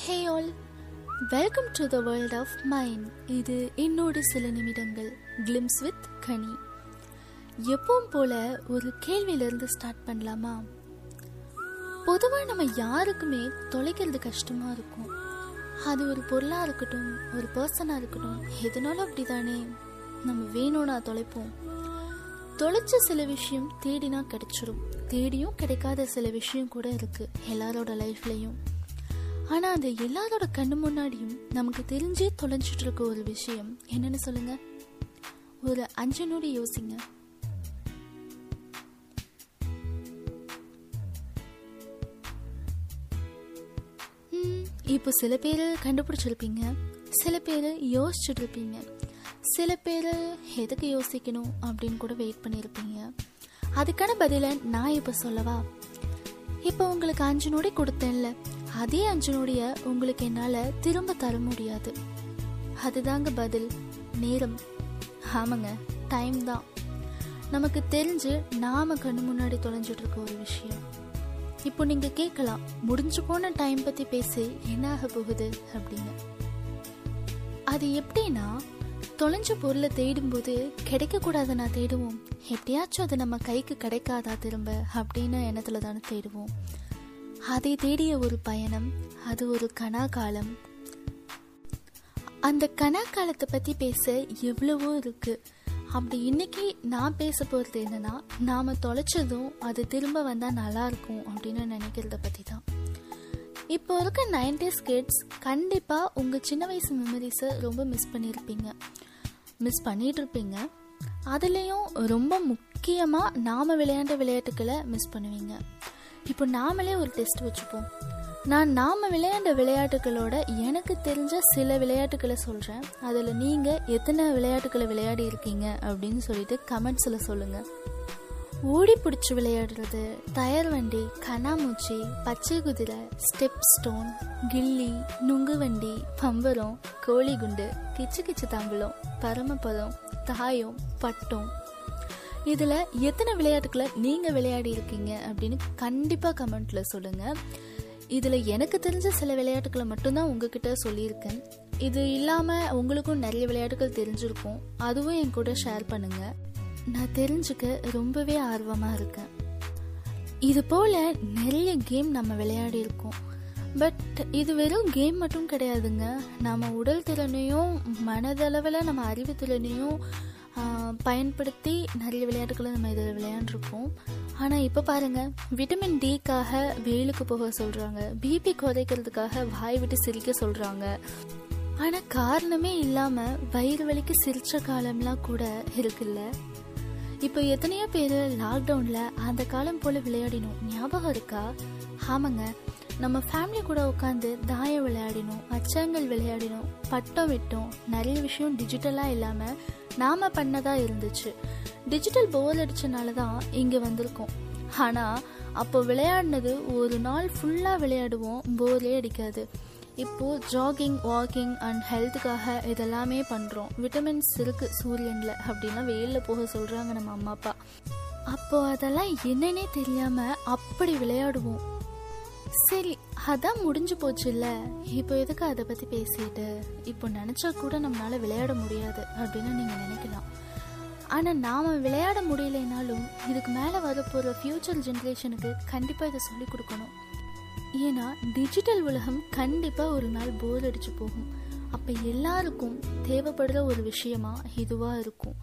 Hey all, welcome to the world of mind. இது என்னோட சில நிமிடங்கள் கிளிம்ஸ் வித் கனி. எப்பவும் போல ஒரு கேள்வியிலிருந்து ஸ்டார்ட் பண்ணலாமா? பொதுவாக நம்ம யாருக்குமே தொலைக்கிறது கஷ்டமாக இருக்கும். அது ஒரு பொருளாக இருக்கட்டும், ஒரு பர்சனாக இருக்கட்டும், எதுனாலும் அப்படிதானே. நம்ம வேணும்னா தொலைப்போம். தொலைச்ச சில விஷயம் தேடினா கிடைச்சிரும், தேடியும் கிடைக்காத சில விஷயம் கூட இருக்குது எல்லாரோட லைஃப்லேயும். ஆனால் அது எல்லாரோட கண்ணு முன்னாடியும் நமக்கு தெரிஞ்சே தொலைஞ்சிட்டு இருக்க ஒரு விஷயம் என்னன்னு சொல்லுங்க. ஒரு 5 நொடி யோசிங்க. இப்போ சில பேர் கண்டுபிடிச்சிருப்பீங்க, சில பேர் யோசிச்சுட்டு இருப்பீங்க, சில பேர் எதுக்கு யோசிக்கணும் அப்படின்னு கூட வெயிட் பண்ணியிருப்பீங்க. அதுக்கான பதிலை நான் இப்போ சொல்லவா? இப்போ உங்களுக்கு 5 நொடி கொடுத்தேன்ல, அதே 5 நொடிய உங்களுக்கு என்னால் திரும்ப தர முடியாது. அதுதாங்க பதில், நேரம். ஆமாங்க, டைம் தான். நமக்கு தெரிஞ்சு நாம கண்ணு முன்னாடி தொலைஞ்சிட்டு இருக்க ஒரு விஷயம். இப்போ நீங்கள் கேட்கலாம், முடிஞ்சு போன டைம் பற்றி பேசி என்ன ஆக போகுது அப்படின்னு. அது எப்படின்னா, தொலைஞ்ச பொருளை தேடும்போது கிடைக்கக்கூடாத நான் தேடுவோம், எப்படியாச்சும் அது நம்ம கைக்கு கிடைக்காதா திரும்ப அப்படின்னு எண்ணத்தில் தானே தேடுவோம். அதை தேடிய ஒரு பயணம், அது ஒரு கனாக்காலம். அந்த கனாக்காலத்தை பற்றி பேச எவ்வளவோ இருக்குது. அப்படி இன்னைக்கு நான் பேச போகிறது என்னன்னா, நாம் தொலைச்சதும் அது திரும்ப வந்தால் நல்லாயிருக்கும் அப்படின்னு நினைக்கிறத பற்றி தான். இப்போ இருக்க 90s கிட்ஸ் கண்டிப்பாக உங்கள் சின்ன வயசு மெமரிஸை ரொம்ப மிஸ் பண்ணிகிட்ருப்பீங்க. அதுலேயும் ரொம்ப முக்கியமாக நாம் விளையாண்ட விளையாட்டுக்களை மிஸ் பண்ணுவீங்க. இப்போ நாமளே ஒரு டெஸ்ட் வச்சுப்போம். நாம் விளையாண்ட விளையாட்டுகளோட எனக்கு தெரிஞ்ச சில விளையாட்டுகளை சொல்கிறேன். அதில் நீங்கள் எத்தனை விளையாட்டுகளை விளையாடி இருக்கீங்க அப்படின்னு சொல்லிட்டு கமெண்ட்ஸில் சொல்லுங்கள். ஓடி பிடிச்சி விளையாடுறது, டயர் வண்டி, கண்ணாமூச்சி, பச்சை குதிரை, ஸ்டெப் ஸ்டோன், கில்லி, நுங்கு வண்டி, பம்பரம், கோழி குண்டு, கிச்சு கிச்சு தாம்பலம், பரமபதம், தாயம், பட்டம். இதில் எத்தனை விளையாட்டுக்களை நீங்கள் விளையாடி இருக்கீங்க அப்படின்னு கண்டிப்பாக கமெண்ட்டில் சொல்லுங்கள். இதில் எனக்கு தெரிஞ்ச சில விளையாட்டுக்களை மட்டும்தான் உங்ககிட்ட சொல்லியிருக்கேன். இது இல்லாமல் உங்களுக்கும் நிறைய விளையாட்டுகள் தெரிஞ்சிருக்கும். அதுவும் என் கூட ஷேர் பண்ணுங்கள். நான் தெரிஞ்சுக்க ரொம்பவே ஆர்வமாக இருக்கேன். இது போல் நிறைய கேம் நம்ம விளையாடி இருக்கோம். பட் இது வெறும் கேம் மட்டும் கிடையாதுங்க. நம்ம உடல் திறனையும் மனதளவில் நம்ம அறிவு திறனையும் பயன்படுத்தி நிறைய விளையாட்டுக்களை நம்ம இதில் விளையாண்டுருப்போம். ஆனால் இப்போ பாருங்கள், விட்டமின் டிக்காக வெயிலுக்கு போக சொல்கிறாங்க, பிபி குறைக்கிறதுக்காக வாய் விட்டு சிரிக்க சொல்கிறாங்க. ஆனால் காரணமே இல்லாமல் வயிறு வலிக்கு சிரித்த காலம்லாம் கூட இருக்குல்ல. இப்போ எத்தனையோ பேர் லாக்டவுனில் அந்த காலம் போல் விளையாடினோம், ஞாபகம் இருக்கா? ஆமாங்க, நம்ம ஃபேமிலி கூட உட்காந்து தாயம் விளையாடினோம், அச்சங்கள் விளையாடினோம், பட்டம் விட்டோம். நிறைய விஷயம் டிஜிட்டலாக இல்லாமல் நாம் பண்ணதாக இருந்துச்சு. டிஜிட்டல் போர் அடித்தனால தான் இங்கே வந்திருக்கோம். ஆனால் அப்போ விளையாடினது ஒரு நாள் ஃபுல்லாக விளையாடுவோம், போரே அடிக்காது. இப்போது ஜாகிங், வாக்கிங் அண்ட் ஹெல்த்துக்காக இதெல்லாமே பண்ணுறோம். விட்டமின்ஸ் இருக்குது சூரியனில் அப்படின்னா வெயிலில் போக சொல்கிறாங்க நம்ம அம்மா அப்பா. அப்போது அதெல்லாம் என்னன்னே தெரியாமல் அப்படி விளையாடுவோம். சரி, அதான் முடிஞ்சு போச்சு இல்லை, இப்போ எதுக்கு அதை பற்றி பேசிட்டு? இப்போ நினச்சா கூட நம்மளால் விளையாட முடியாது அப்படின்னு நீங்கள் நினைக்கலாம். ஆனால் நாம் விளையாட முடியலைனாலும் இதுக்கு மேலே வரப்போகிற ஃப்யூச்சர் ஜென்ரேஷனுக்கு கண்டிப்பாக இதை சொல்லிக் கொடுக்கணும். ஏன்னா டிஜிட்டல் உலகம் கண்டிப்பாக ஒரு நாள் போர் அடித்து போகும். அப்போ எல்லாருக்கும் தேவைப்படுற ஒரு விஷயமா இதுவாக இருக்கும்.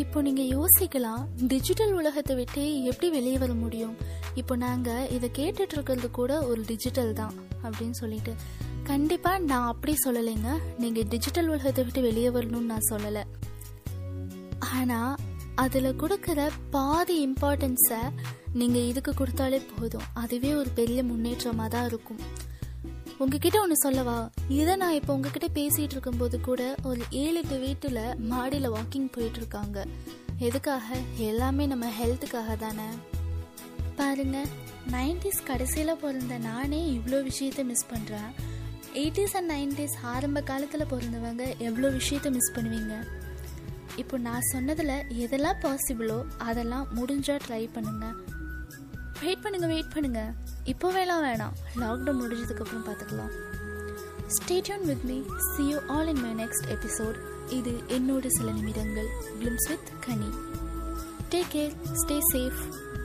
இப்போ நீங்கள் யோசிக்கலாம், டிஜிட்டல் உலகத்தை விட்டு எப்படி வெளியே வர முடியும்? இப்போ நாங்கள் இதை கேட்டுட்ருக்கிறது கூட ஒரு டிஜிட்டல் தான் அப்படின்னு சொல்லிட்டு கண்டிப்பாக நான் அப்படி சொல்லலைங்க. நீங்கள் டிஜிட்டல் உலகத்தை விட்டு வெளியே வரணும்னு நான் சொல்லலை. ஆனால் அதில் கொடுக்குற பாதி இம்பார்ட்டன்ஸை நீங்கள் இதுக்கு கொடுத்தாலே போதும், அதுவே ஒரு பெரிய முன்னேற்றமாக தான் இருக்கும். உங்ககிட்ட ஒன்று சொல்லவா? இதை நான் இப்போ உங்ககிட்ட பேசிகிட்டு இருக்கும்போது கூட ஒரு 7-8 வீட்டில் மாடியில் வாக்கிங் போயிட்டுருக்காங்க. எதுக்காக? எல்லாமே நம்ம ஹெல்த்துக்காக தானே. பாருங்கள், 90s கடைசியில் பிறந்த நானே இவ்வளோ விஷயத்தை மிஸ் பண்ணுறேன். 80s அண்ட் 90s ஆரம்ப காலத்தில் பிறந்தவங்க எவ்வளோ விஷயத்தை மிஸ் பண்ணுவீங்க. இப்போ நான் சொன்னதில் எதெல்லாம் பாசிபிளோ அதெல்லாம் முடிஞ்சால் ட்ரை பண்ணுங்கள். வெயிட் பண்ணுங்கள். இப்போ வேணாம் வேணாம், லாக்டவுன் முடிஞ்சதுக்கப்புறம் பார்த்துக்கலாம். Stay tuned with me. See you all in my next episode. இது என்னோட சில நிமிடங்கள், Glimpse with Kani. Take care, stay safe.